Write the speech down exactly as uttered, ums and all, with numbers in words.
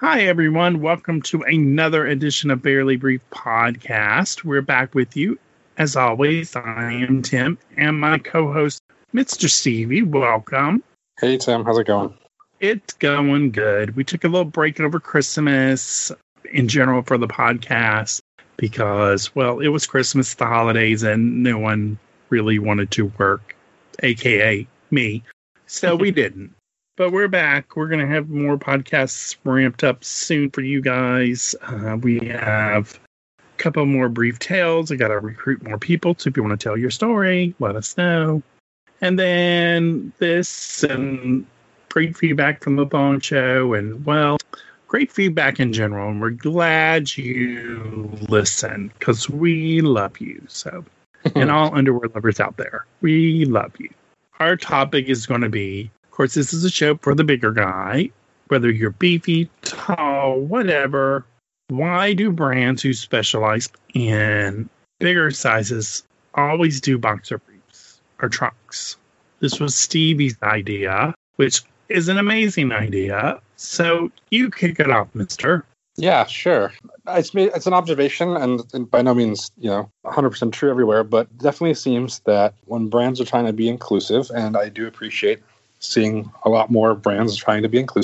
Hi, everyone. Welcome to another edition of Barely Brief Podcast. We're back with you. As always, I am Tim, and my co-host, Mister Stevie. Welcome. Hey, Tim. How's it going? It's going good. We took a little break over Christmas in general for the podcast because, well, it was Christmas, the holidays, and no one really wanted to work, a k a me. So we didn't. But we're back. We're going to have more podcasts ramped up soon for you guys. Uh, we have a couple more brief tales. I got to recruit more people. So if you want to tell your story, let us know. And then this and great feedback from the Bong Show and, well, great feedback in general. And we're glad you listen because we love you. So, and all underwear lovers out there, we love you. Our topic is going to be, of course, this is a show for the bigger guy, whether you're beefy, tall, whatever. Why do brands who specialize in bigger sizes always do boxer briefs or trunks? This was Stevie's idea, which is an amazing idea. So you kick it off, mister. Yeah, sure. It's it's an observation, and, and by no means, you know, one hundred percent true everywhere, but definitely seems that when brands are trying to be inclusive, and I do appreciate seeing a lot more brands trying to be inclusive,